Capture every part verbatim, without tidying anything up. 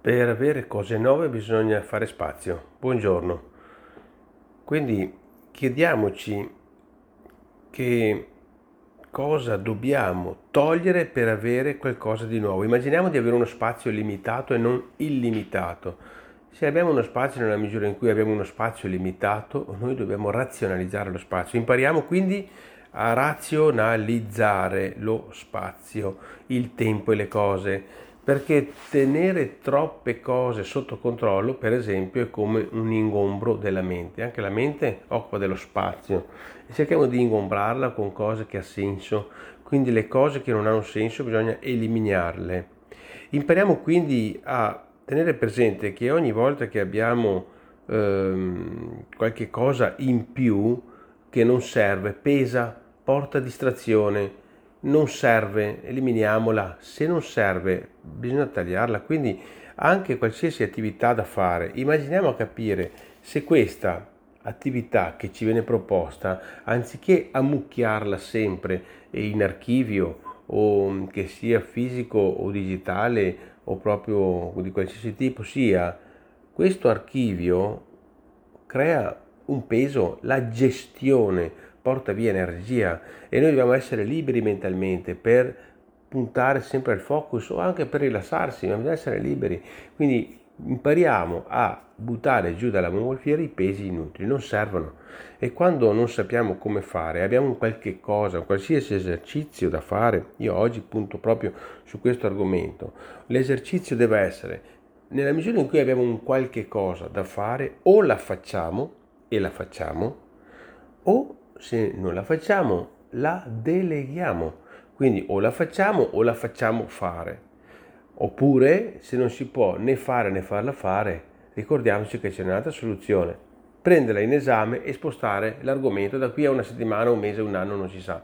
Per avere cose nuove bisogna fare spazio. Buongiorno. Quindi chiediamoci che cosa dobbiamo togliere per avere qualcosa di nuovo. Immaginiamo di avere uno spazio limitato e non illimitato. Se abbiamo uno spazio, nella misura in cui abbiamo uno spazio limitato, noi dobbiamo razionalizzare lo spazio. Impariamo quindi a razionalizzare lo spazio, il tempo e le cose, perché tenere troppe cose sotto controllo, per esempio, è come un ingombro della mente. Anche la mente occupa dello spazio e cerchiamo di ingombrarla con cose che ha senso. Quindi le cose che non hanno senso bisogna eliminarle. Impariamo quindi a tenere presente che ogni volta che abbiamo ehm, qualche cosa in più che non serve, pesa, porta distrazione, non serve, eliminiamola. Se non serve, bisogna tagliarla. Quindi anche qualsiasi attività da fare, immaginiamo a capire se questa attività che ci viene proposta, anziché ammucchiarla sempre in archivio, o che sia fisico o digitale o proprio di qualsiasi tipo sia, questo archivio crea un peso, la gestione porta via energia e noi dobbiamo essere liberi mentalmente per puntare sempre al focus o anche per rilassarsi, ma bisogna essere liberi. Quindi impariamo a buttare giù dalla mongolfiera i pesi inutili, non servono. E quando non sappiamo come fare, abbiamo qualche cosa, qualsiasi esercizio da fare, io oggi punto proprio su questo argomento, l'esercizio deve essere, nella misura in cui abbiamo un qualche cosa da fare, o la facciamo e la facciamo, o se non la facciamo, la deleghiamo. Quindi o la facciamo o la facciamo fare. Oppure, se non si può né fare né farla fare, ricordiamoci che c'è un'altra soluzione: prenderla in esame e spostare l'argomento da qui a una settimana, un mese, un anno, non si sa.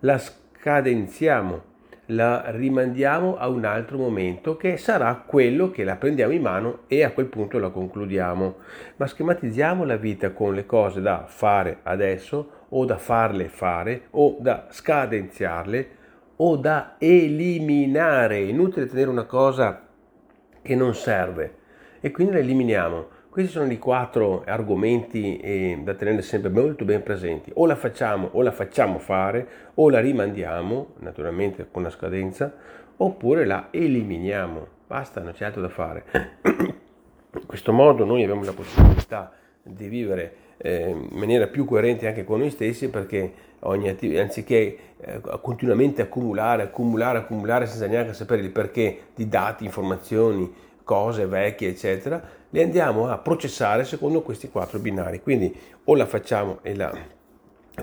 La scadenziamo, la rimandiamo a un altro momento che sarà quello che la prendiamo in mano e a quel punto la concludiamo. Ma schematizziamo la vita con le cose da fare adesso, o da farle fare, o da scadenziarle, o da eliminare. È inutile tenere una cosa che non serve e quindi la eliminiamo. Questi sono i quattro argomenti eh, da tenere sempre molto ben presenti: o la facciamo o la facciamo fare, o la rimandiamo, naturalmente con la scadenza, oppure la eliminiamo, basta, non c'è altro da fare. In questo modo noi abbiamo la possibilità di vivere eh, in maniera più coerente anche con noi stessi, perché ogni attiv- anziché eh, continuamente accumulare, accumulare, accumulare senza neanche sapere il perché di dati, informazioni, cose vecchie, eccetera, le andiamo a processare secondo questi quattro binari. Quindi o la facciamo e la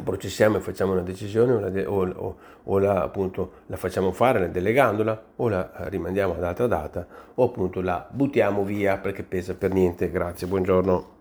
processiamo e facciamo una decisione, o la, de- o, o, o la appunto la facciamo fare delegandola, o la rimandiamo ad altra data, o appunto la buttiamo via perché pesa per niente. Grazie, buongiorno.